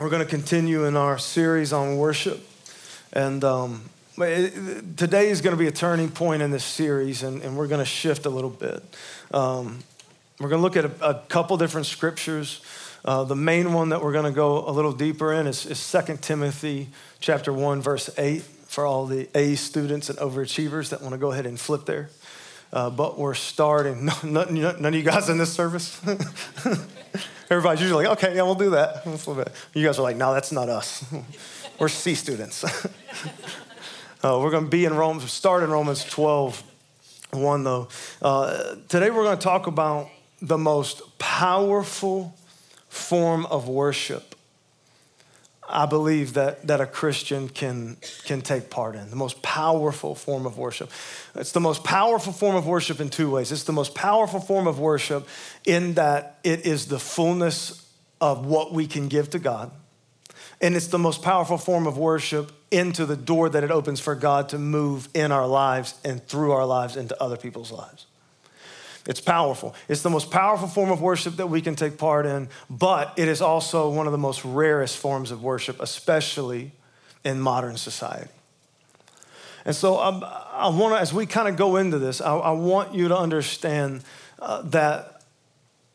We're going to continue in our series on worship, and today is going to be a turning point in this series, and we're going to shift a little bit. We're going to look at a couple different scriptures. The main one that we're going to go a little deeper in is 2 Timothy chapter 1, verse 8, for all the A students and overachievers that want to go ahead and flip there. But we're starting, none of you guys in this service? Everybody's usually like, okay, yeah, we'll do that. We'll flip it. You guys are like, no, that's not us. We're C students. We're going to be in Romans, start in Romans 12, 1 though. Today we're going to talk about the most powerful form of worship I believe that a Christian can take part in, the most powerful form of worship. It's the most powerful form of worship in two ways. It's the most powerful form of worship in that it is the fullness of what we can give to God. And it's the most powerful form of worship into the door that it opens for God to move in our lives and through our lives into other people's lives. It's powerful. It's the most powerful form of worship that we can take part in, but it is also one of the most rarest forms of worship, especially in modern society. And so I want to, as we kind of go into this, I want you to understand that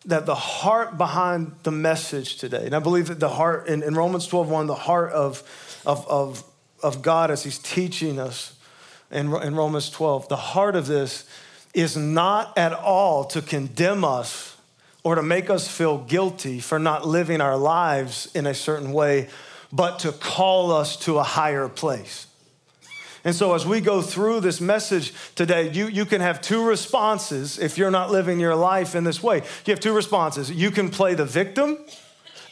the heart behind the message today, and I believe that the heart, in Romans 12:1, the heart of God as he's teaching us in Romans 12, the heart of this is not at all to condemn us or to make us feel guilty for not living our lives in a certain way, but to call us to a higher place. And so as we go through this message today, you can have two responses if you're not living your life in this way. You have two responses. You can play the victim,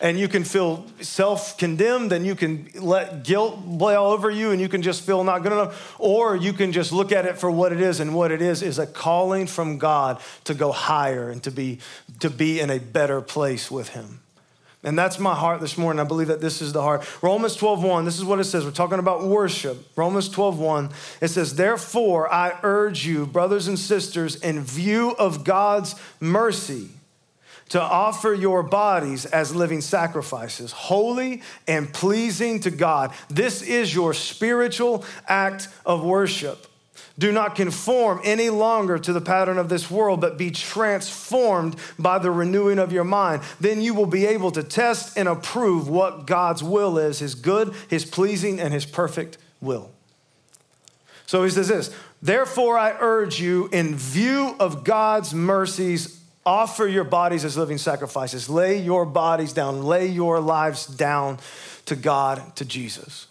and you can feel self-condemned, and you can let guilt play all over you, and you can just feel not good enough, or you can just look at it for what it is, and what it is a calling from God to go higher and to be in a better place with him. And that's my heart this morning. I believe that this is the heart. Romans 12:1, this is what it says. We're talking about worship. Romans 12:1, it says, "Therefore I urge you, brothers and sisters, in view of God's mercy, to offer your bodies as living sacrifices, holy and pleasing to God. This is your spiritual act of worship. Do not conform any longer to the pattern of this world, but be transformed by the renewing of your mind. Then you will be able to test and approve what God's will is, his good, his pleasing, and his perfect will." So he says this, "Therefore I urge you, in view of God's mercies, offer your bodies as living sacrifices." Lay your bodies down. Lay your lives down to God, to Jesus.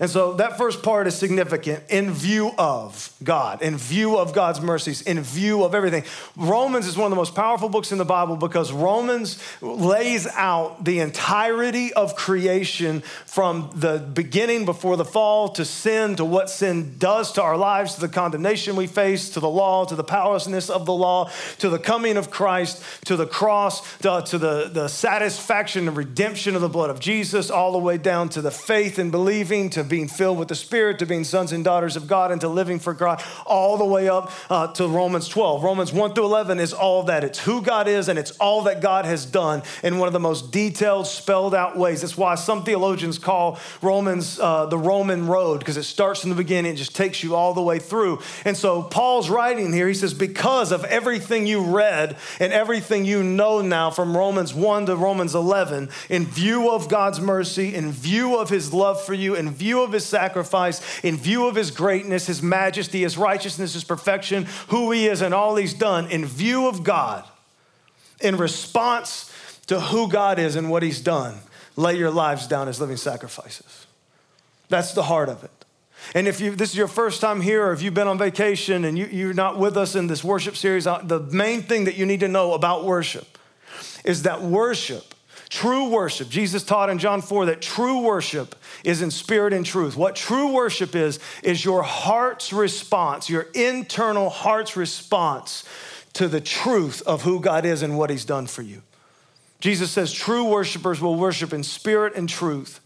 And so that first part is significant. In view of God, in view of God's mercies, in view of everything. Romans is one of the most powerful books in the Bible because Romans lays out the entirety of creation from the beginning before the fall to sin, to what sin does to our lives, to the condemnation we face, to the law, to the powerlessness of the law, to the coming of Christ, to the cross, to the satisfaction and redemption of the blood of Jesus, all the way down to the faith and believing, to being filled with the Spirit, to being sons and daughters of God, and to living for God, all the way up to Romans 12. Romans 1 through 11 is all of that. It's who God is, and it's all that God has done in one of the most detailed, spelled out ways. That's why some theologians call Romans the Roman road, because it starts from the beginning, it just takes you all the way through. And so Paul's writing here, he says, because of everything you read and everything you know now from Romans 1 to Romans 11, in view of God's mercy, in view of his love for you, in view of his sacrifice, in view of his greatness, his majesty, his righteousness, his perfection, who he is and all he's done, in view of God, in response to who God is and what he's done, lay your lives down as living sacrifices. That's the heart of it. And if this is your first time here, or if you've been on vacation and you're not with us in this worship series, the main thing that you need to know about worship is that worship, true worship, Jesus taught in John 4 that true worship is in spirit and truth. What true worship is your heart's response, your internal heart's response to the truth of who God is and what he's done for you. Jesus says true worshipers will worship in spirit and truth.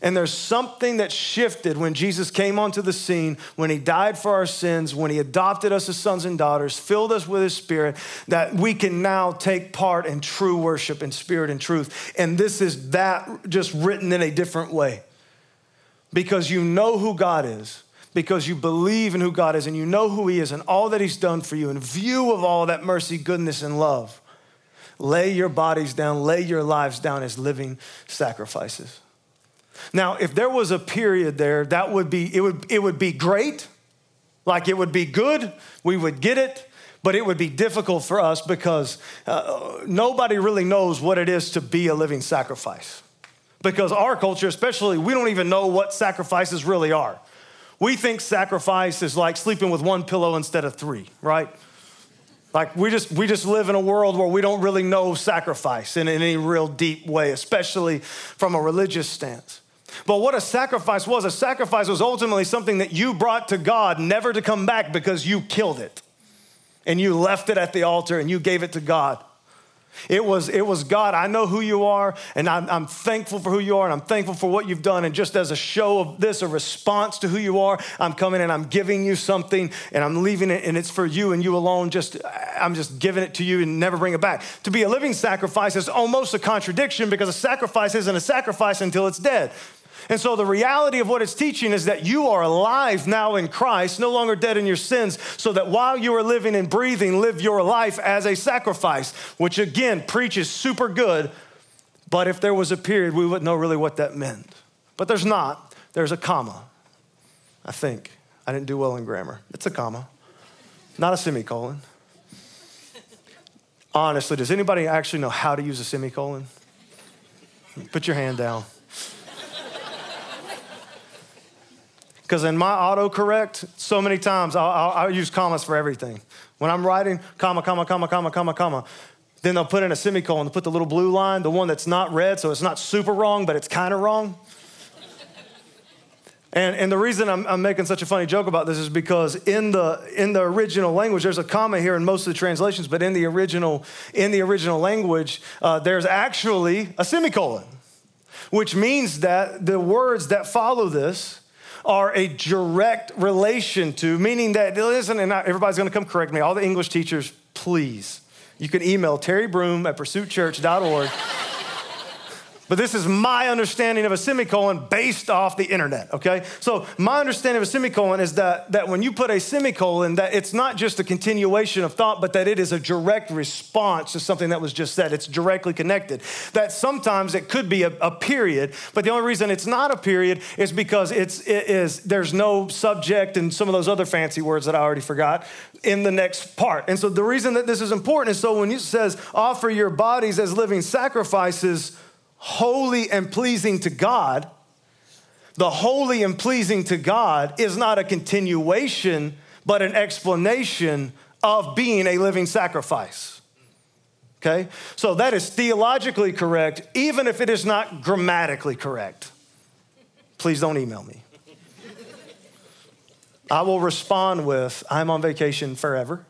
And there's something that shifted when Jesus came onto the scene, when he died for our sins, when he adopted us as sons and daughters, filled us with his spirit, that we can now take part in true worship in spirit and truth. And this is that just written in a different way. Because you know who God is, because you believe in who God is, and you know who he is and all that he's done for you in view of all that mercy, goodness, and love. Lay your bodies down, lay your lives down as living sacrifices. Now, if there was a period there, that would be, it would be great. Like it would be good. We would get it. But it would be difficult for us because nobody really knows what it is to be a living sacrifice. Because our culture, especially, we don't even know what sacrifices really are. We think sacrifice is like sleeping with one pillow instead of three, right? Like we just live in a world where we don't really know sacrifice in any real deep way, especially from a religious stance. But what a sacrifice was ultimately something that you brought to God never to come back because you killed it and you left it at the altar and you gave it to God. It was God, I know who you are, and I'm thankful for who you are, and I'm thankful for what you've done, and just as a show of this, a response to who you are, I'm coming and I'm giving you something, and I'm leaving it, and it's for you and you alone. I'm just giving it to you and never bring it back. To be a living sacrifice is almost a contradiction because a sacrifice isn't a sacrifice until it's dead. And so the reality of what it's teaching is that you are alive now in Christ, no longer dead in your sins, so that while you are living and breathing, live your life as a sacrifice, which again, preaches super good, but if there was a period, we wouldn't know really what that meant. But there's not. There's a comma, I think. I didn't do well in grammar. It's a comma, not a semicolon. Honestly, does anybody actually know how to use a semicolon? Put your hand down. Because in my autocorrect, so many times I'll use commas for everything. When I'm writing, comma, comma, comma, comma, comma, comma, then they'll put in a semicolon. They'll put the little blue line, the one that's not red, so it's not super wrong, but it's kind of wrong. And the reason I'm making such a funny joke about this is because in the original language, there's a comma here in most of the translations, but in the original language, there's actually a semicolon, which means that the words that follow this are a direct relation to, meaning that, listen, and everybody's going to come correct me, all the English teachers, please. You can email Terry Broom at pursuitchurch.org. But this is my understanding of a semicolon based off the internet, okay? So my understanding of a semicolon is that when you put a semicolon, that it's not just a continuation of thought, but that it is a direct response to something that was just said. It's directly connected. That sometimes it could be a period, but the only reason it's not a period is because there's no subject and some of those other fancy words that I already forgot in the next part. And so the reason that this is important is so when it says, offer your bodies as living sacrifices, holy and pleasing to God, the holy and pleasing to God is not a continuation, but an explanation of being a living sacrifice, okay? So that is theologically correct, even if it is not grammatically correct. Please don't email me. I will respond with, I'm on vacation forever.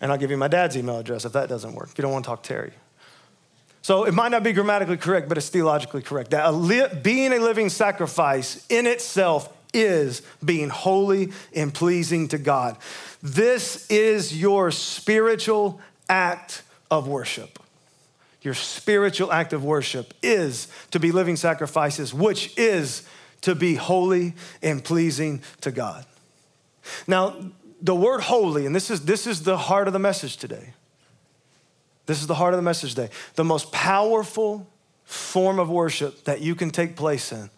And I'll give you my dad's email address if that doesn't work, if you don't want to talk to Terry. So it might not be grammatically correct, but it's theologically correct. That being a living sacrifice in itself is being holy and pleasing to God. This is your spiritual act of worship. Your spiritual act of worship is to be living sacrifices, which is to be holy and pleasing to God. Now, the word holy, and this is the heart of the message today. This is the heart of the message today. The most powerful form of worship that you can take place in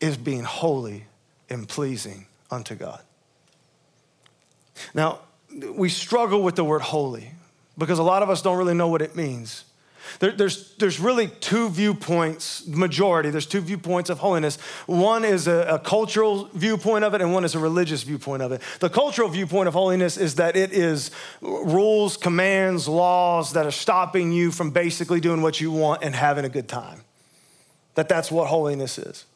is being holy and pleasing unto God. Now, we struggle with the word holy because a lot of us don't really know what it means. There's really two viewpoints, majority, there's two viewpoints of holiness. One is a cultural viewpoint of it, and one is a religious viewpoint of it. The cultural viewpoint of holiness is that it is rules, commands, laws that are stopping you from basically doing what you want and having a good time. That's what holiness is.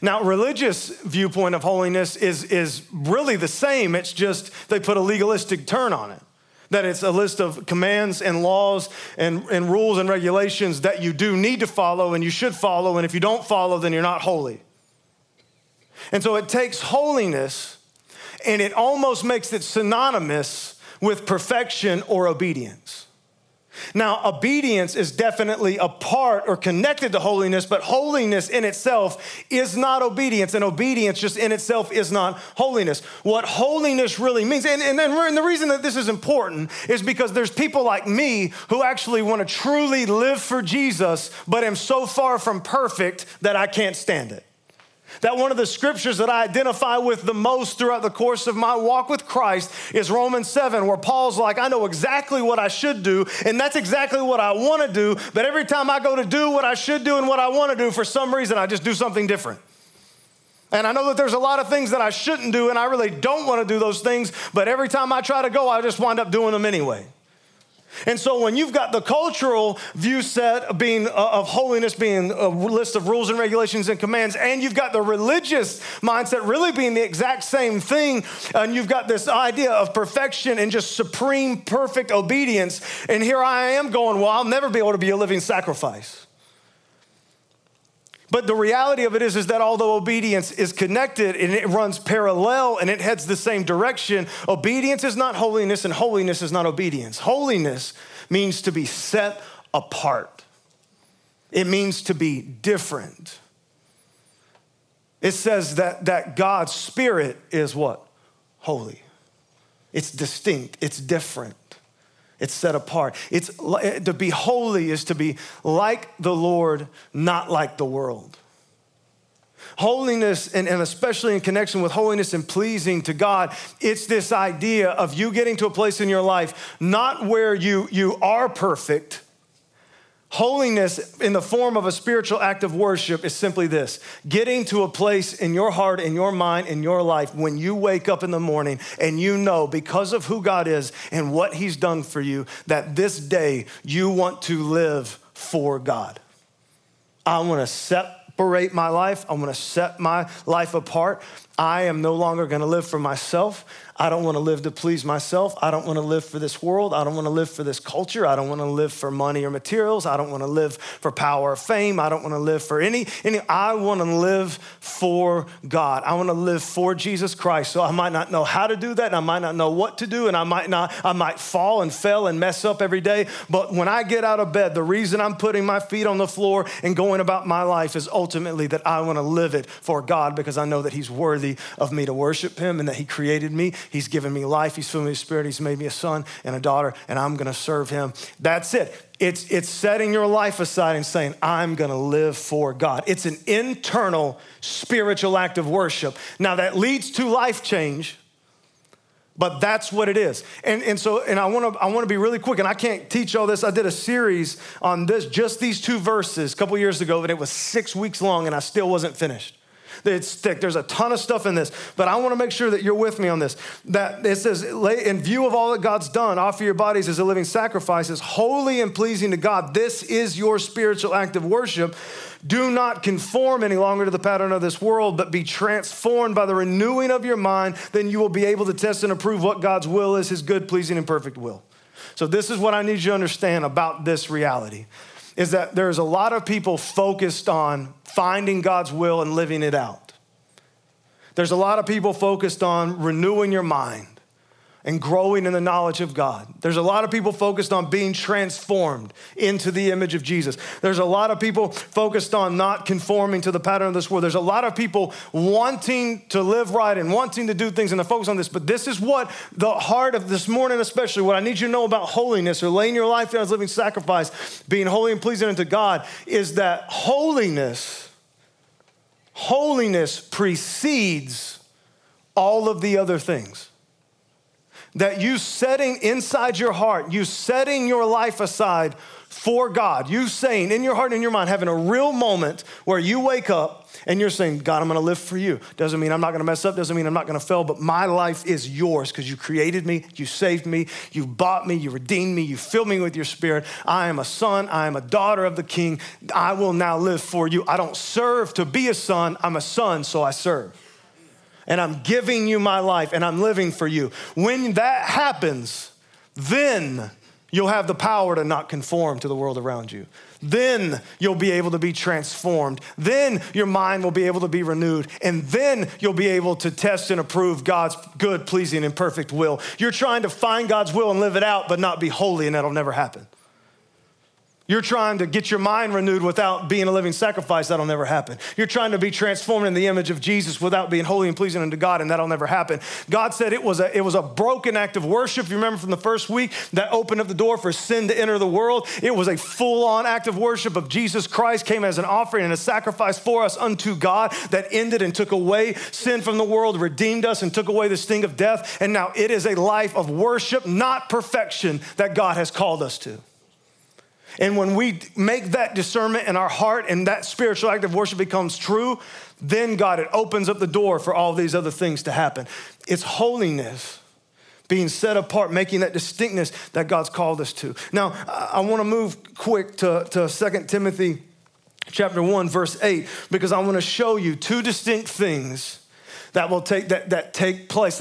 Now, religious viewpoint of holiness is really the same. It's just they put a legalistic turn on it. that it's a list of commands and laws and rules and regulations that you do need to follow and you should follow, and if you don't follow, then you're not holy. And so it takes holiness and it almost makes it synonymous with perfection or obedience. Now, obedience is definitely a part or connected to holiness, but holiness in itself is not obedience, and obedience just in itself is not holiness. What holiness really means, and the reason that this is important is because there's people like me who actually want to truly live for Jesus, but am so far from perfect that I can't stand it. That one of the scriptures that I identify with the most throughout the course of my walk with Christ is Romans 7, where Paul's like, I know exactly what I should do, and that's exactly what I want to do, but every time I go to do what I should do and what I want to do, for some reason, I just do something different. And I know that there's a lot of things that I shouldn't do, and I really don't want to do those things, but every time I try to go, I just wind up doing them anyway. And so when you've got the cultural view set being of holiness being a list of rules and regulations and commands, and you've got the religious mindset really being the exact same thing, and you've got this idea of perfection and just supreme perfect obedience, and here I am going, well, I'll never be able to be a living sacrifice. But the reality of it is that although obedience is connected and it runs parallel and it heads the same direction, obedience is not holiness and holiness is not obedience. Holiness means to be set apart. It means to be different. It says that God's spirit is what? Holy. It's distinct. It's different. It's set apart. It's to be holy is to be like the Lord, not like the world. Holiness, and especially in connection with holiness and pleasing to God, it's this idea of you getting to a place in your life, not where you are perfect. Holiness in the form of a spiritual act of worship is simply this, getting to a place in your heart, in your mind, in your life when you wake up in the morning and you know because of who God is and what he's done for you that this day you want to live for God. I want to separate my life. I want to set my life apart. I am no longer going to live for myself. I don't want to live to please myself. I don't want to live for this world. I don't want to live for this culture. I don't want to live for money or materials. I don't want to live for power or fame. I don't want to live for any. I want to live for God. I want to live for Jesus Christ. So I might not know how to do that, and I might not know what to do, and I might fall and fail and mess up every day. But when I get out of bed, the reason I'm putting my feet on the floor and going about my life is ultimately that I want to live it for God because I know that he's worthy of me to worship him and that he created me. He's given me life. He's filled me with spirit. He's made me a son and a daughter, and I'm going to serve him. That's it. It's setting your life aside and saying, I'm going to live for God. It's an internal spiritual act of worship. Now, that leads to life change, but that's what it is. And so I want to be really quick, and I can't teach all this. I did a series on this, just these two verses a couple years ago, and it was 6 weeks long, and I still wasn't finished. It's thick. There's a ton of stuff in this, but I want to make sure that you're with me on this. That it says, in view of all that God's done, offer your bodies as a living sacrifice, as holy and pleasing to God. This is your spiritual act of worship. Do not conform any longer to the pattern of this world, but be transformed by the renewing of your mind. Then you will be able to test and approve what God's will is, his good, pleasing, and perfect will. So this is what I need you to understand about this reality. Is that there's a lot of people focused on finding God's will and living it out. There's a lot of people focused on renewing your mind and growing in the knowledge of God. There's a lot of people focused on being transformed into the image of Jesus. There's a lot of people focused on not conforming to the pattern of this world. There's a lot of people wanting to live right and wanting to do things and to focus on this, but this is what the heart of this morning, especially what I need you to know about holiness or laying your life down as a living sacrifice, being holy and pleasing unto God, is that holiness precedes all of the other things. That you setting inside your heart, you setting your life aside for God, you saying in your heart and in your mind, having a real moment where you wake up and you're saying, God, I'm gonna live for you. Doesn't mean I'm not gonna mess up, doesn't mean I'm not gonna fail, but my life is yours because you created me, you saved me, you bought me, you redeemed me, you filled me with your spirit. I am a son, I am a daughter of the King. I will now live for you. I don't serve to be a son, I'm a son, so I serve. And I'm giving you my life, and I'm living for you. When that happens, Then you'll have the power to not conform to the world around you. Then you'll be able to be transformed. Then your mind will be able to be renewed. And then you'll be able to test and approve God's good, pleasing, and perfect will. You're trying to find God's will and live it out, but not be holy, and that'll never happen. You're trying to get your mind renewed without being a living sacrifice. That'll never happen. You're trying to be transformed in the image of Jesus without being holy and pleasing unto God, and that'll never happen. God said it was a broken act of worship. You remember from the first week that opened up the door for sin to enter the world? It was a full-on act of worship of Jesus Christ, came as an offering and a sacrifice for us unto God that ended and took away sin from the world, redeemed us, and took away the sting of death. And now it is a life of worship, not perfection, that God has called us to. And when we make that discernment in our heart and that spiritual act of worship becomes true, then God, it opens up the door for all these other things to happen. It's holiness, being set apart, making that distinctness that God's called us to. Now, I want to move quick to 2 Timothy chapter 1, verse 8, because I want to show you two distinct things that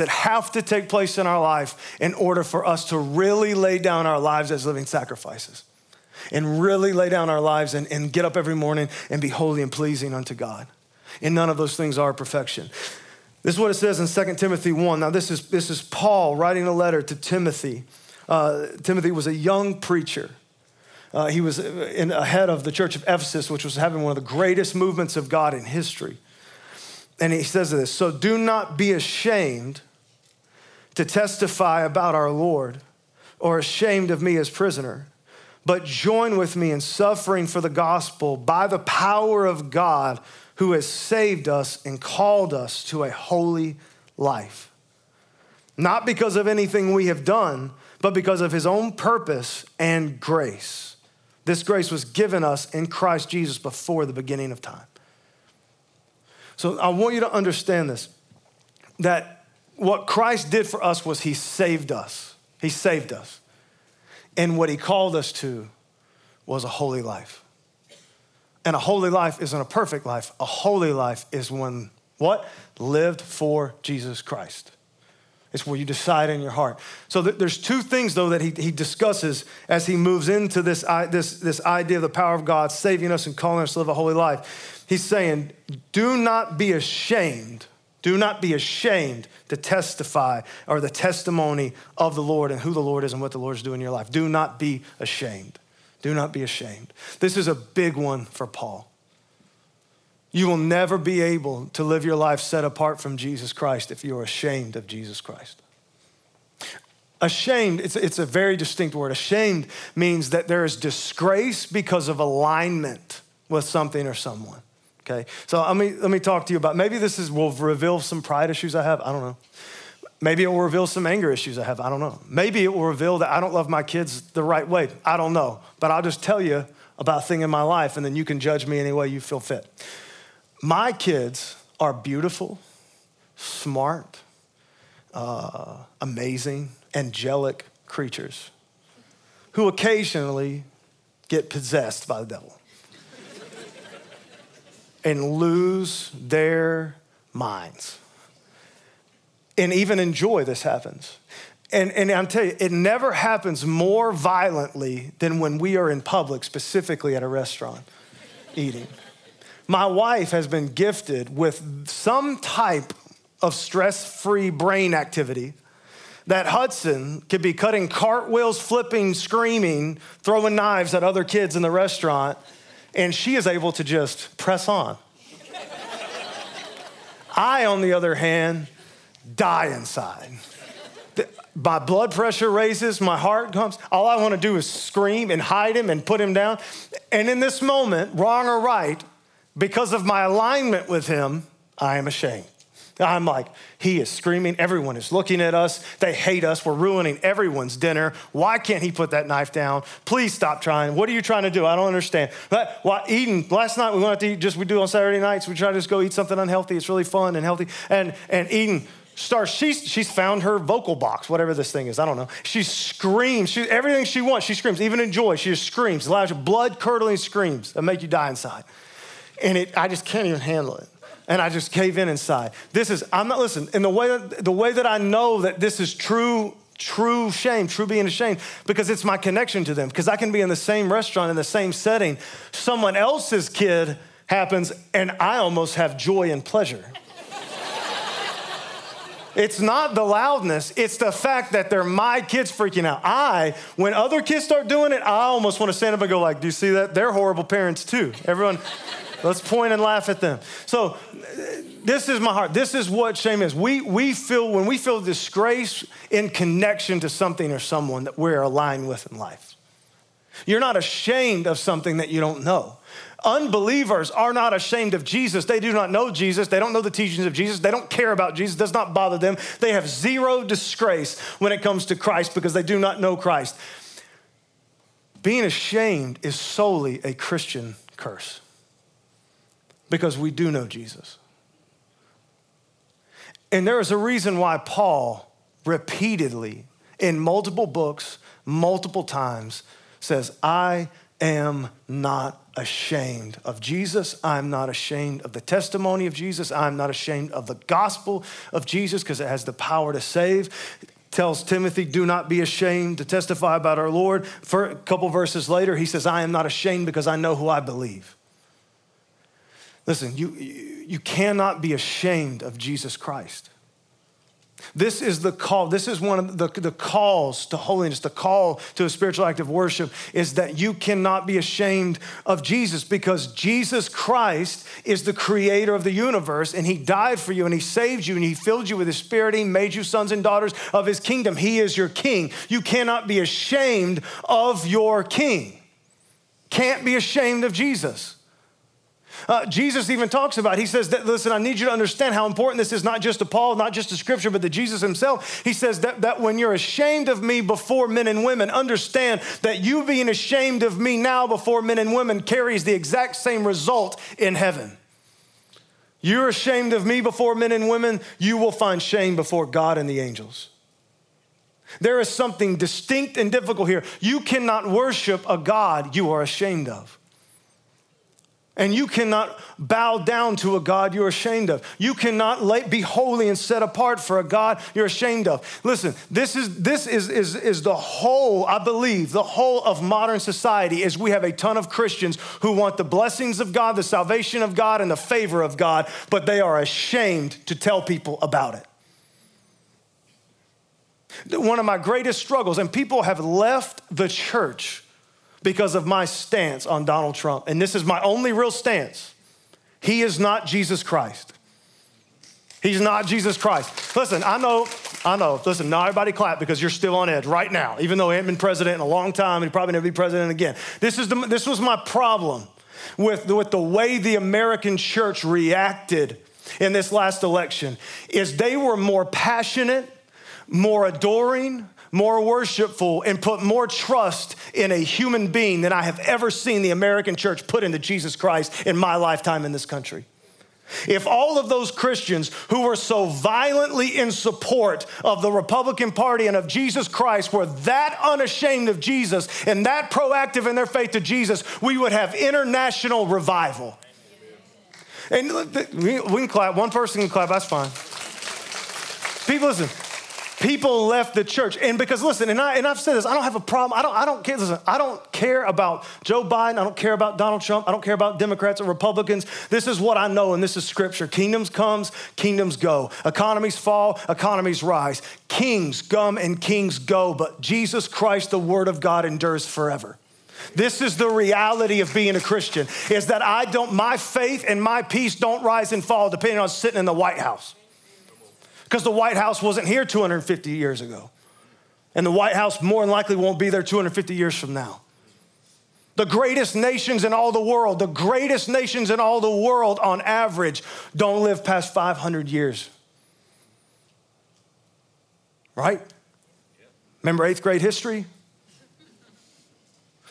have to take place in our life in order for us to really lay down our lives as living sacrifices. And really lay down our lives and get up every morning and be holy and pleasing unto God. And none of those things are perfection. This is what it says in 2 Timothy 1. Now, this is Paul writing a letter to Timothy. Timothy was a young preacher. He was head of the church of Ephesus, which was having one of the greatest movements of God in history. And he says this, "So do not be ashamed to testify about our Lord or ashamed of me as prisoner, but join with me in suffering for the gospel by the power of God who has saved us and called us to a holy life. Not because of anything we have done, but because of his own purpose and grace. This grace was given us in Christ Jesus before the beginning of time." So I want you to understand this, that what Christ did for us was he saved us. He saved us. And what he called us to was a holy life. And a holy life isn't a perfect life. A holy life is one, what? Lived for Jesus Christ. It's where you decide in your heart. So there's two things, though, that he discusses as he moves into this idea of the power of God saving us and calling us to live a holy life. He's saying, do not be ashamed. Do not be ashamed to testify or the testimony of the Lord and who the Lord is and what the Lord is doing in your life. Do not be ashamed. Do not be ashamed. This is a big one for Paul. You will never be able to live your life set apart from Jesus Christ if you're ashamed of Jesus Christ. Ashamed, it's a very distinct word. Ashamed means that there is disgrace because of alignment with something or someone. Okay, so let me talk to you about, maybe this will reveal some pride issues I have, I don't know. Maybe it will reveal some anger issues I have, I don't know. Maybe it will reveal that I don't love my kids the right way, I don't know. But I'll just tell you about a thing in my life and then you can judge me any way you feel fit. My kids are beautiful, smart, amazing, angelic creatures who occasionally get possessed by the devil and lose their minds. And even in joy, this happens. And I'm telling you, it never happens more violently than when we are in public, specifically at a restaurant, eating. My wife has been gifted with some type of stress-free brain activity that Hudson could be cutting cartwheels, flipping, screaming, throwing knives at other kids in the restaurant, and she is able to just press on. I, on the other hand, die inside. My blood pressure raises, my heart comes. All I want to do is scream and hide him and put him down. And in this moment, wrong or right, because of my alignment with him, I am ashamed. I'm like, he is screaming. Everyone is looking at us. They hate us. We're ruining everyone's dinner. Why can't he put that knife down? Please stop trying. What are you trying to do? I don't understand. But while eating, last night we went out to eat, just we do on Saturday nights. We try to just go eat something unhealthy. It's really fun and healthy. And Eden starts, she's found her vocal box, whatever this thing is. I don't know. She screams. Everything she wants, she screams. Even in joy, she just screams. Loud, blood-curdling screams that make you die inside. And I just can't even handle it. And I just cave in inside. I'm not listening. And the way that I know that this is true True shame, true being ashamed, because it's my connection to them. Because I can be in the same restaurant, in the same setting. Someone else's kid happens, and I almost have joy and pleasure. It's not the loudness. It's the fact that they're my kids freaking out. When other kids start doing it, I almost want to stand up and go like, do you see that? They're horrible parents too. Everyone, let's point and laugh at them. So this is my heart. This is what shame is. We feel, when we feel disgrace in connection to something or someone that we're aligned with in life. You're not ashamed of something that you don't know. Unbelievers are not ashamed of Jesus. They do not know Jesus. They don't know the teachings of Jesus. They don't care about Jesus. It does not bother them. They have zero disgrace when it comes to Christ because they do not know Christ. Being ashamed is solely a Christian curse because we do know Jesus. And there is a reason why Paul repeatedly in multiple books, multiple times says, I am not ashamed of Jesus. I'm not ashamed of the testimony of Jesus. I'm not ashamed of the gospel of Jesus because it has the power to save. It tells Timothy, do not be ashamed to testify about our Lord. For a couple verses later, he says, I am not ashamed because I know who I believe. Listen, you cannot be ashamed of Jesus Christ. This is the call. This is one of the calls to holiness, the call to a spiritual act of worship is that you cannot be ashamed of Jesus because Jesus Christ is the creator of the universe and he died for you and he saved you and he filled you with his spirit. He made you sons and daughters of his kingdom. He is your king. You cannot be ashamed of your king. Can't be ashamed of Jesus. Jesus even talks about it. He says that, listen, I need you to understand how important this is, not just to Paul, not just to Scripture, but to Jesus himself. He says that when you're ashamed of me before men and women, understand that you being ashamed of me now before men and women carries the exact same result in heaven. You're ashamed of me before men and women, you will find shame before God and the angels. There is something distinct and difficult here. You cannot worship a God you are ashamed of. And you cannot bow down to a God you're ashamed of. You cannot be holy and set apart for a God you're ashamed of. Listen, this is the whole, I believe, the whole of modern society is we have a ton of Christians who want the blessings of God, the salvation of God, and the favor of God, but they are ashamed to tell people about it. One of my greatest struggles, and people have left the church because of my stance on Donald Trump. And this is my only real stance. He is not Jesus Christ. He's not Jesus Christ. Listen, I know. Listen, now everybody clap because you're still on edge right now, even though he hasn't been president in a long time and he'll probably never be president again. This was my problem with the way the American church reacted in this last election, is they were more passionate, more adoring, more worshipful, and put more trust in a human being than I have ever seen the American church put into Jesus Christ in my lifetime in this country. If all of those Christians who were so violently in support of the Republican Party and of Jesus Christ were that unashamed of Jesus and that proactive in their faith to Jesus, we would have international revival. And we can clap. One person can clap. That's fine. People, listen. People left the church. And because, listen, and I've said this, I don't have a problem. I don't care. Listen, I don't care about Joe Biden. I don't care about Donald Trump. I don't care about Democrats or Republicans. This is what I know, and this is Scripture. Kingdoms come, kingdoms go. Economies fall, economies rise. Kings come and kings go, but Jesus Christ, the Word of God, endures forever. This is the reality of being a Christian, is that my faith and my peace don't rise and fall depending on sitting in the White House. Because the White House wasn't here 250 years ago. And the White House more than likely won't be there 250 years from now. The greatest nations in all the world, on average, don't live past 500 years. Right? Remember 8th grade history?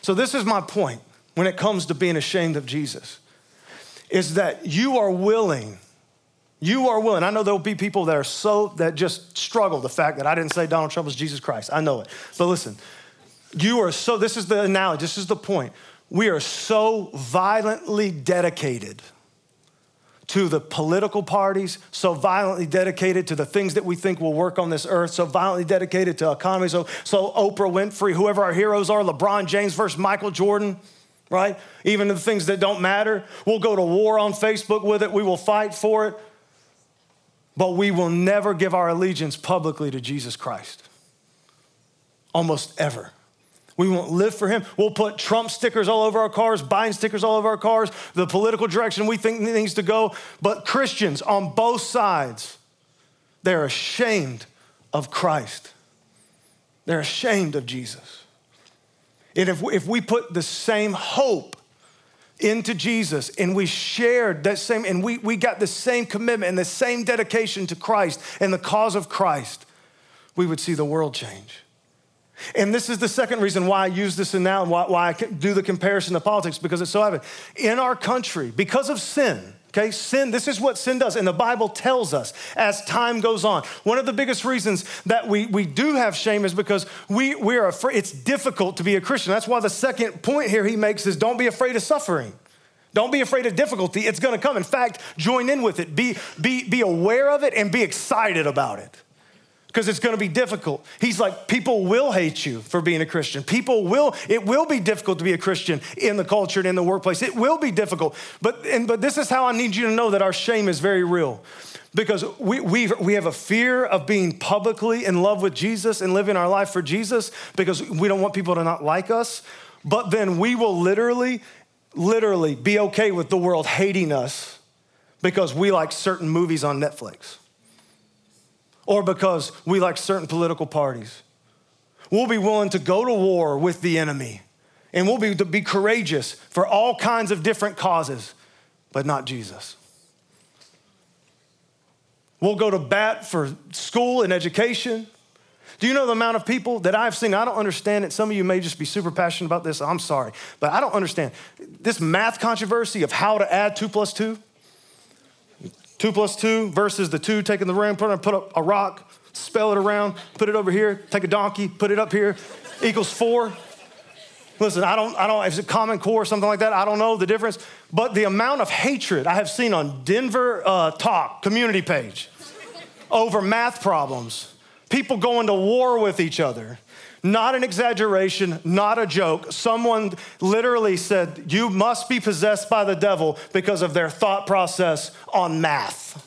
So this is my point when it comes to being ashamed of Jesus, is that you are willing. I know there'll be people that just struggle the fact that I didn't say Donald Trump was Jesus Christ. I know it. But listen, this is the analogy, this is the point. We are so violently dedicated to the political parties, so violently dedicated to the things that we think will work on this earth, so violently dedicated to economy, so Oprah Winfrey, whoever our heroes are, LeBron James versus Michael Jordan, right? Even the things that don't matter. We'll go to war on Facebook with it. We will fight for it. But we will never give our allegiance publicly to Jesus Christ. Almost ever. We won't live for him. We'll put Trump stickers all over our cars, Biden stickers all over our cars, the political direction we think needs to go. But Christians on both sides, they're ashamed of Christ. They're ashamed of Jesus. And if we put the same hope into Jesus and we shared that same, and we got the same commitment and the same dedication to Christ and the cause of Christ, we would see the world change. And this is the second reason why I use this analogy, why I do the comparison to politics, because it's so evident. In our country, because of sin, okay, sin, this is what sin does, and the Bible tells us as time goes on. One of the biggest reasons that we do have shame is because we are afraid. It's difficult to be a Christian. That's why the second point here he makes is don't be afraid of suffering. Don't be afraid of difficulty. It's going to come. In fact, join in with it. Be aware of it and be excited about it, because it's going to be difficult. He's like, people will hate you for being a Christian. It will be difficult to be a Christian in the culture and in the workplace. It will be difficult. But this is how I need you to know that our shame is very real, because we have a fear of being publicly in love with Jesus and living our life for Jesus because we don't want people to not like us. But then we will literally be okay with the world hating us because we like certain movies on Netflix, or because we like certain political parties. We'll be willing to go to war with the enemy, and we'll be courageous for all kinds of different causes, but not Jesus. We'll go to bat for school and education. Do you know the amount of people that I've seen? I don't understand it. Some of you may just be super passionate about this. I'm sorry, but I don't understand. This math controversy of how to add 2 plus 2. 2 plus 2 versus the 2, taking the ring, put up a rock, spell it around, put it over here, take a donkey, put it up here, equals 4. Listen, I don't, is it Common Core or something like that? I don't know the difference. But the amount of hatred I have seen on Denver Talk community page over math problems, people going to war with each other, not an exaggeration, not a joke. Someone literally said, you must be possessed by the devil because of their thought process on math.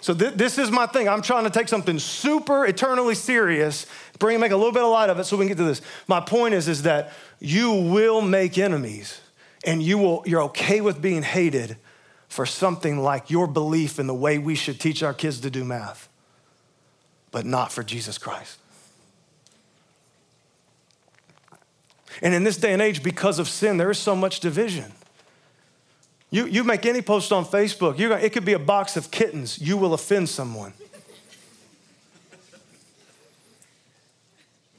So this is my thing. I'm trying to take something super eternally serious, make a little bit of light of it so we can get to this. My point is that you will make enemies, and you're okay with being hated for something like your belief in the way we should teach our kids to do math, but not for Jesus Christ. And in this day and age, because of sin, there is so much division. You make any post on Facebook, it could be a box of kittens. You will offend someone.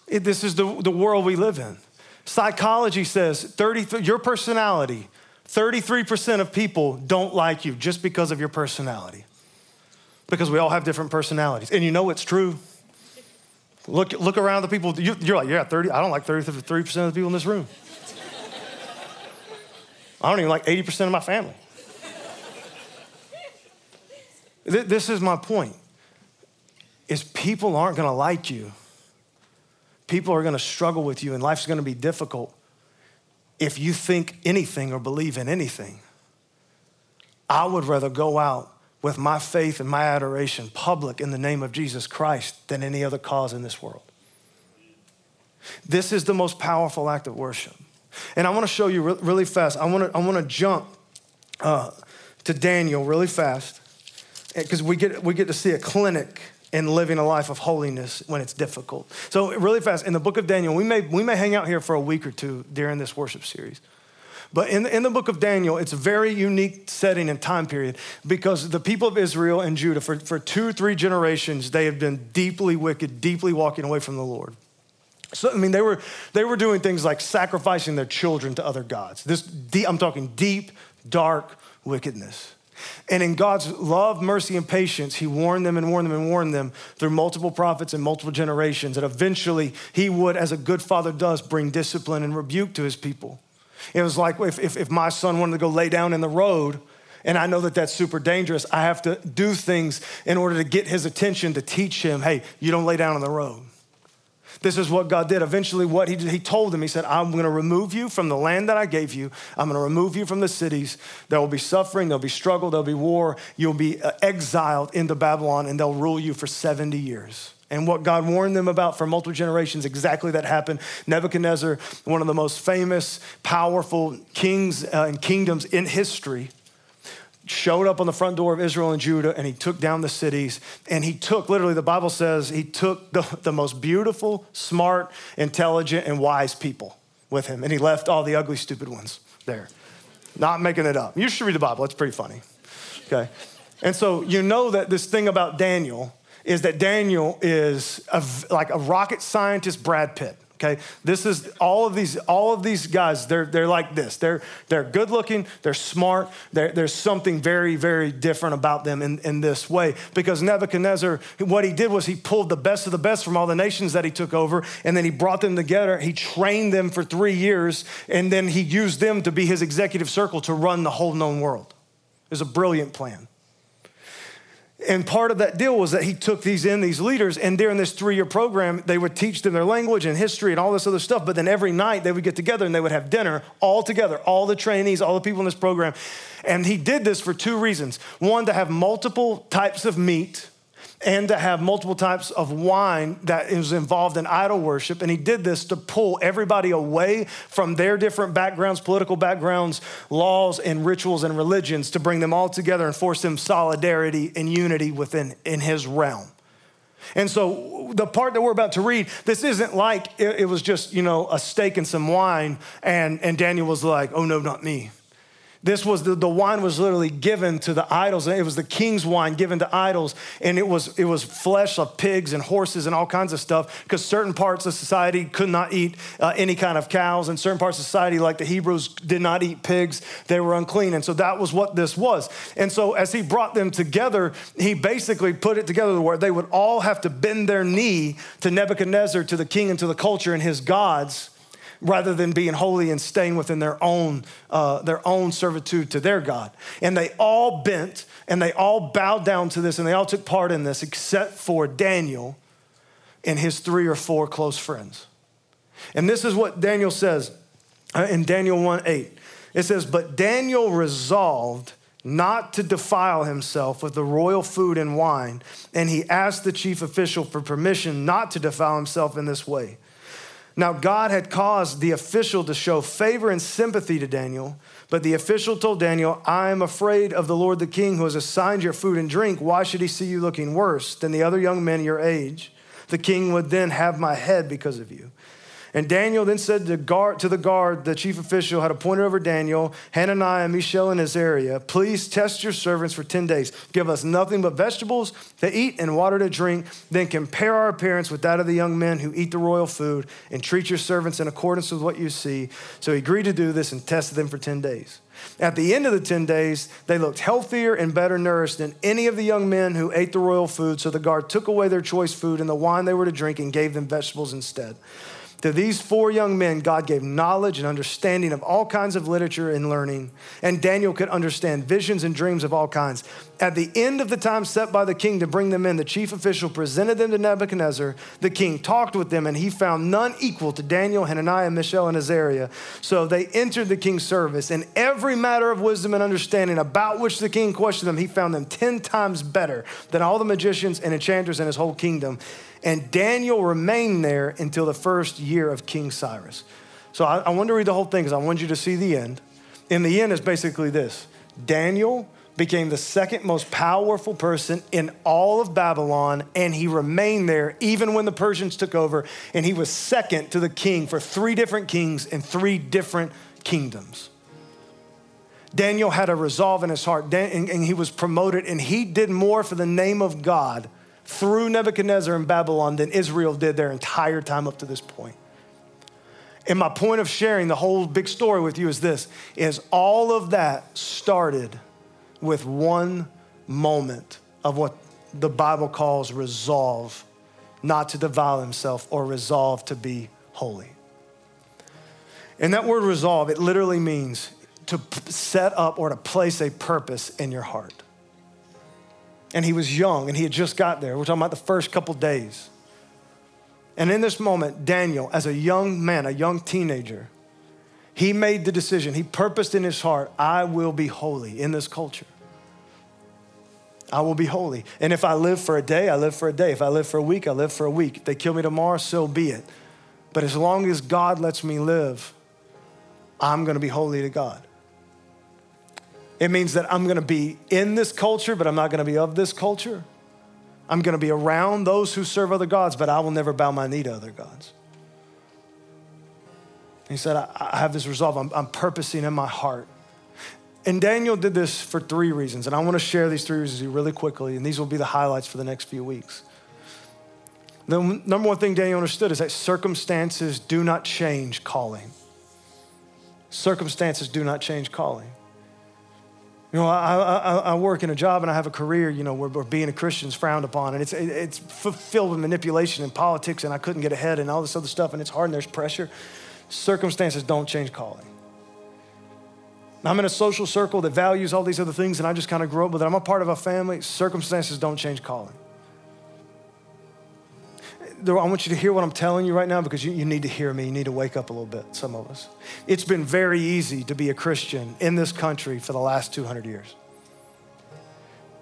This is the world we live in. Psychology says your personality, 33% of people don't like you just because of your personality, because we all have different personalities. And you know it's true. Look around the people. You're like, yeah, I don't like 33% of the people in this room. I don't even like 80% of my family. This is my point, is people aren't going to like you. People are going to struggle with you, and life's going to be difficult if you think anything or believe in anything. I would rather go out with my faith and my adoration public in the name of Jesus Christ than any other cause in this world. This is the most powerful act of worship. And I want to show you really fast. I want to jump to Daniel really fast, because we get to see a clinic in living a life of holiness when it's difficult. So really fast, in the book of Daniel, we may hang out here for a week or two during this worship series. But in the book of Daniel, it's a very unique setting and time period, because the people of Israel and Judah, for 2 or 3 generations, they have been deeply wicked, deeply walking away from the Lord. So, I mean, they were doing things like sacrificing their children to other gods. I'm talking deep, dark wickedness. And in God's love, mercy, and patience, he warned them and warned them and warned them through multiple prophets and multiple generations that eventually he would, as a good father does, bring discipline and rebuke to his people. It was like if my son wanted to go lay down in the road And I know that that's super dangerous. I have to do things in order to get his attention, to teach him, hey, you don't lay down on the road. This is what God did. Eventually what he did, he told him, he said, I'm going to remove you from the land that I gave you. I'm going to remove you from the cities. There will be suffering. There'll be struggle. There'll be war. You'll be exiled into Babylon, and they'll rule you for 70 years. And what God warned them about for multiple generations, exactly that happened. Nebuchadnezzar, one of the most famous, powerful kings and kingdoms in history, showed up on the front door of Israel and Judah, and he took down the cities. And he took, literally, the Bible says, he took the most beautiful, smart, intelligent, and wise people with him. And he left all the ugly, stupid ones there. Not making it up. You should read the Bible. It's pretty funny. Okay. And so you know that this thing about Daniel is that Daniel is like a rocket scientist Brad Pitt. Okay, this is all of these guys. They're like this. They're good looking. They're smart. There's something very, very different about them in this way, because Nebuchadnezzar, what he did was he pulled the best of the best from all the nations that he took over, and then he brought them together. He trained them for 3 years, and then he used them to be his executive circle to run the whole known world. It was a brilliant plan. And part of that deal was that he took these leaders, and during this 3-year program, they would teach them their language and history and all this other stuff. But then every night they would get together and they would have dinner all together, all the trainees, all the people in this program. And he did this for 2 reasons. One, to have multiple types of meat, and to have multiple types of wine that is involved in idol worship. And he did this to pull everybody away from their different backgrounds, political backgrounds, laws and rituals and religions, to bring them all together and force them solidarity and unity in his realm. And so the part that we're about to read, this isn't like it was just, a steak and some wine and Daniel was like, oh no, not me. This was the wine was literally given to the idols. It was the king's wine given to idols, and it was flesh of pigs and horses and all kinds of stuff, because certain parts of society could not eat any kind of cows, and certain parts of society, like the Hebrews, did not eat pigs. They were unclean, and so that was what this was. And so as he brought them together, he basically put it together where they would all have to bend their knee to Nebuchadnezzar, to the king, and to the culture and his gods, rather than being holy and staying within their own servitude to their God. And they all bent, and they all bowed down to this, and they all took part in this, except for Daniel and his 3 or 4 close friends. And this is what Daniel says in Daniel 1:8. It says, but Daniel resolved not to defile himself with the royal food and wine, and he asked the chief official for permission not to defile himself in this way. Now, God had caused the official to show favor and sympathy to Daniel, but the official told Daniel, I am afraid of the Lord the king who has assigned your food and drink. Why should he see you looking worse than the other young men your age? The king would then have my head because of you. And Daniel then said to the guard, the chief official had appointed over Daniel, Hananiah, Mishael, and Azariah, please test your servants for 10 days. Give us nothing but vegetables to eat and water to drink. Then compare our appearance with that of the young men who eat the royal food, and treat your servants in accordance with what you see. So he agreed to do this and tested them for 10 days. At the end of the 10 days, they looked healthier and better nourished than any of the young men who ate the royal food. So the guard took away their choice food and the wine they were to drink and gave them vegetables instead. To these 4 young men, God gave knowledge and understanding of all kinds of literature and learning, and Daniel could understand visions and dreams of all kinds. At the end of the time set by the king to bring them in, the chief official presented them to Nebuchadnezzar. The king talked with them, and he found none equal to Daniel, Hananiah, Mishael, and Azariah. So they entered the king's service, and every matter of wisdom and understanding about which the king questioned them, he found them 10 times better than all the magicians and enchanters in his whole kingdom. And Daniel remained there until the first year of King Cyrus. So I want to read the whole thing because I want you to see the end. And the end is basically this. Daniel became the second most powerful person in all of Babylon, and he remained there even when the Persians took over, and he was second to the king for 3 different kings in 3 different kingdoms. Daniel had a resolve in his heart, and he was promoted, and he did more for the name of God through Nebuchadnezzar in Babylon than Israel did their entire time up to this point. And my point of sharing the whole big story with you is this, is all of that started with one moment of what the Bible calls resolve, not to defile himself, or resolve to be holy. And that word resolve, it literally means to set up or to place a purpose in your heart. And he was young and he had just got there. We're talking about the first couple days. And in this moment, Daniel, as a young man, a young teenager, he made the decision. He purposed in his heart, I will be holy in this culture. I will be holy. And if I live for a day, I live for a day. If I live for a week, I live for a week. If they kill me tomorrow, so be it. But as long as God lets me live, I'm going to be holy to God. It means that I'm going to be in this culture, but I'm not going to be of this culture. I'm going to be around those who serve other gods, but I will never bow my knee to other gods. And he said, I have this resolve. I'm purposing in my heart. And Daniel did this for three reasons. And I want to share these three reasons with you really quickly. And these will be the highlights for the next few weeks. The number one thing Daniel understood is that circumstances do not change calling. Circumstances do not change calling. You know, I work in a job and I have a career, you know, where being a Christian is frowned upon. And it's filled with manipulation and politics, and I couldn't get ahead and all this other stuff. And it's hard and there's pressure. Circumstances don't change calling. I'm in a social circle that values all these other things, and I just kind of grew up with it. I'm a part of a family. Circumstances don't change calling. I want you to hear what I'm telling you right now, because you need to hear me. You need to wake up a little bit, some of us. It's been very easy to be a Christian in this country for the last 200 years.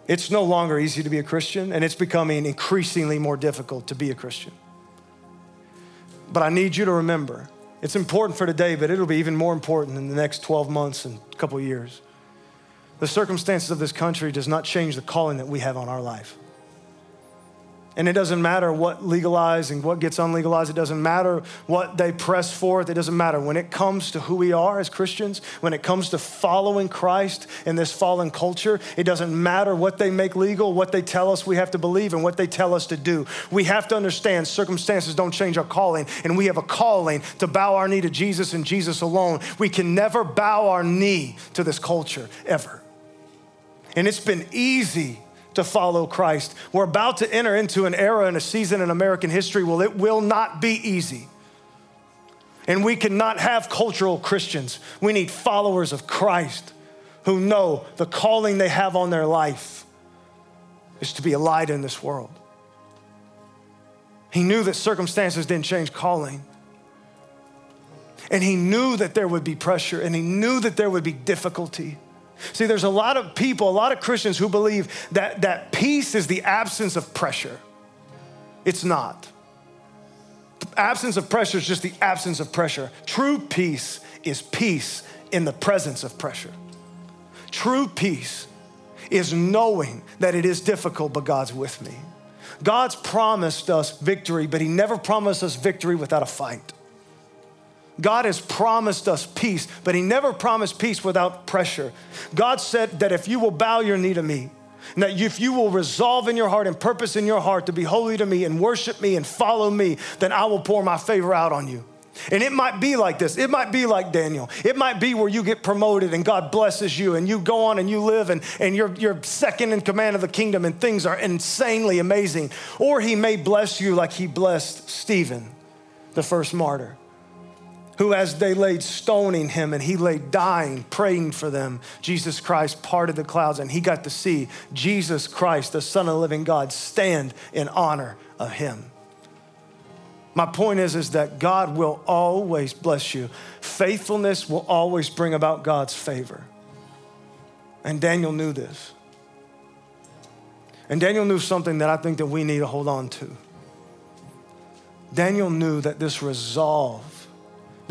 It's no longer easy to be a Christian, and it's becoming increasingly more difficult to be a Christian. But I need you to remember, it's important for today, but it'll be even more important in the next 12 months and a couple years. The circumstances of this country does not change the calling that we have on our life. And it doesn't matter what legalized and what gets unlegalized. It doesn't matter what they press forth. It doesn't matter. When it comes to who we are as Christians, when it comes to following Christ in this fallen culture, it doesn't matter what they make legal, what they tell us we have to believe, and what they tell us to do. We have to understand circumstances don't change our calling, and we have a calling to bow our knee to Jesus and Jesus alone. We can never bow our knee to this culture, ever. And it's been easy to follow Christ. We're about to enter into an era and a season in American history. Well, it will not be easy. And we cannot have cultural Christians. We need followers of Christ who know the calling they have on their life is to be a light in this world. He knew that circumstances didn't change calling. And he knew that there would be pressure, and he knew that there would be difficulty. See, there's a lot of people, a lot of Christians who believe that peace is the absence of pressure. It's not. The absence of pressure is just the absence of pressure. True peace is peace in the presence of pressure. True peace is knowing that it is difficult, but God's with me. God's promised us victory, but he never promised us victory without a fight. God has promised us peace, but he never promised peace without pressure. God said that if you will bow your knee to me, and that if you will resolve in your heart and purpose in your heart to be holy to me and worship me and follow me, then I will pour my favor out on you. And it might be like this. It might be like Daniel. It might be where you get promoted and God blesses you and you go on and you live and you're second in command of the kingdom and things are insanely amazing. Or he may bless you like he blessed Stephen, the first martyr, who as they laid stoning him and he lay dying, praying for them, Jesus Christ parted the clouds and he got to see Jesus Christ, the Son of the living God, stand in honor of him. My point is that God will always bless you. Faithfulness will always bring about God's favor. And Daniel knew this. And Daniel knew something that I think that we need to hold on to. Daniel knew that this resolve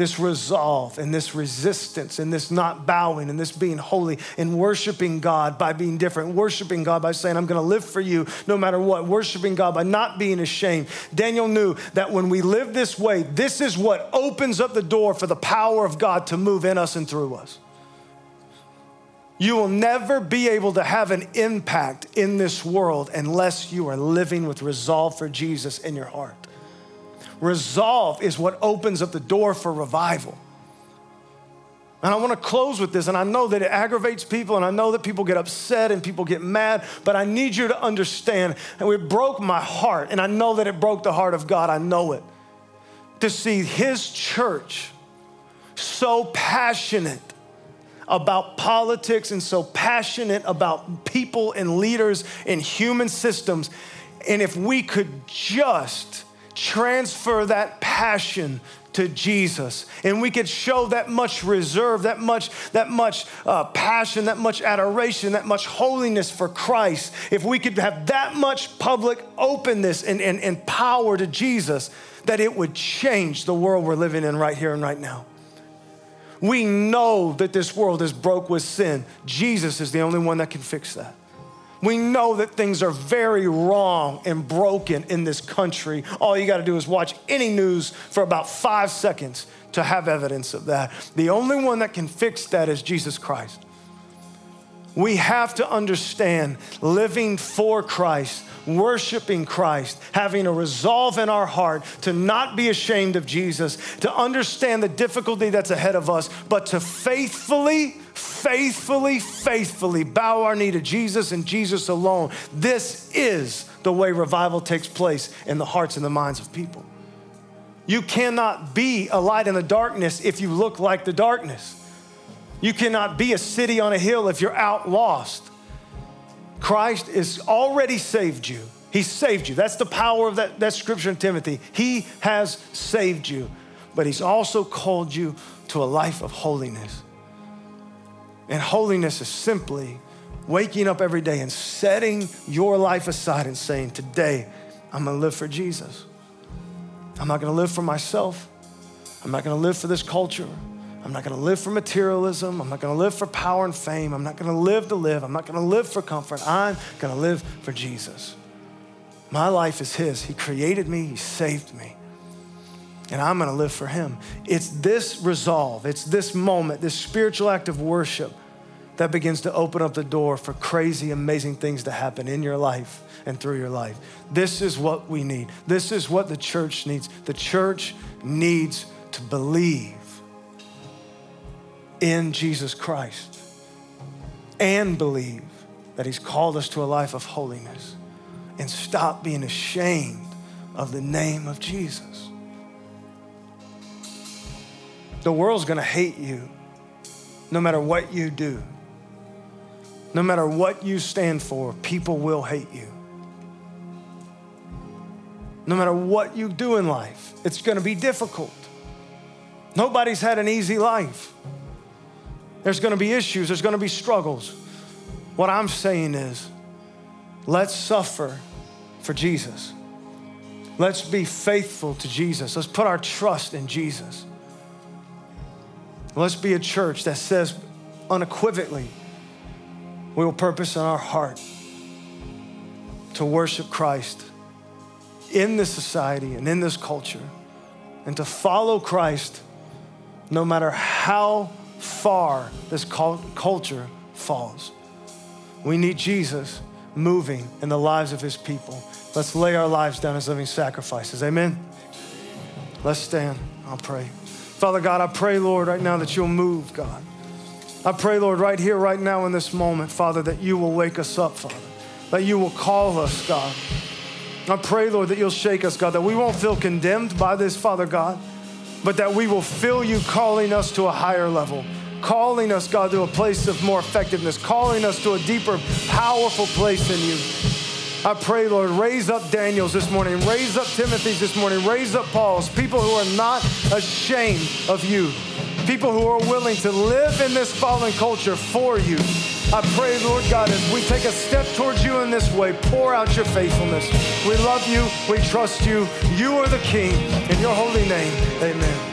and this resistance and this not bowing and this being holy and worshiping God by being different, worshiping God by saying, I'm going to live for you no matter what, worshiping God by not being ashamed. Daniel knew that when we live this way, this is what opens up the door for the power of God to move in us and through us. You will never be able to have an impact in this world unless you are living with resolve for Jesus in your heart. Resolve is what opens up the door for revival. And I want to close with this, and I know that it aggravates people, and I know that people get upset and people get mad, but I need you to understand, and it broke my heart, and I know that it broke the heart of God, I know it, to see his church so passionate about politics and so passionate about people and leaders and human systems. And if we could just transfer that passion to Jesus, and we could show that much reserve, that much passion, that much adoration, that much holiness for Christ, if we could have that much public openness and power to Jesus, that it would change the world we're living in right here and right now. We know that this world is broke with sin. Jesus is the only one that can fix that. We know that things are very wrong and broken in this country. All you gotta do is watch any news for about 5 seconds to have evidence of that. The only one that can fix that is Jesus Christ. We have to understand living for Christ, worshiping Christ, having a resolve in our heart to not be ashamed of Jesus, to understand the difficulty that's ahead of us, but to faithfully bow our knee to Jesus and Jesus alone. This is the way revival takes place in the hearts and the minds of people. You cannot be a light in the darkness if you look like the darkness. You cannot be a city on a hill if you're out lost. Christ has already saved you. He saved you. That's the power of that scripture in Timothy. He has saved you, but he's also called you to a life of holiness. And holiness is simply waking up every day and setting your life aside and saying, today, I'm gonna live for Jesus. I'm not gonna live for myself. I'm not gonna live for this culture. I'm not gonna live for materialism. I'm not gonna live for power and fame. I'm not gonna live to live. I'm not gonna live for comfort. I'm gonna live for Jesus. My life is his. He created me, he saved me. And I'm gonna live for him. It's this resolve, it's this moment, this spiritual act of worship that begins to open up the door for crazy, amazing things to happen in your life and through your life. This is what we need. This is what the church needs. The church needs to believe in Jesus Christ and believe that he's called us to a life of holiness and stop being ashamed of the name of Jesus. The world's gonna hate you no matter what you do. No matter what you stand for, people will hate you. No matter what you do in life, it's gonna be difficult. Nobody's had an easy life. There's gonna be issues, there's gonna be struggles. What I'm saying is, let's suffer for Jesus. Let's be faithful to Jesus. Let's put our trust in Jesus. Let's be a church that says unequivocally, we will purpose in our heart to worship Christ in this society and in this culture and to follow Christ no matter how far this culture falls. We need Jesus moving in the lives of his people. Let's lay our lives down as living sacrifices, amen? Let's stand, I'll pray. Father God, I pray, Lord, right now that you'll move, God. I pray, Lord, right here, right now in this moment, Father, that you will wake us up, Father, that you will call us, God. I pray, Lord, that you'll shake us, God, that we won't feel condemned by this, Father God, but that we will feel you calling us to a higher level, calling us, God, to a place of more effectiveness, calling us to a deeper, powerful place in you. I pray, Lord, raise up Daniels this morning, raise up Timothy's this morning, raise up Paul's, people who are not ashamed of you, people who are willing to live in this fallen culture for you. I pray, Lord God, as we take a step towards you in this way, pour out your faithfulness. We love you, we trust you, you are the King, in your holy name, amen.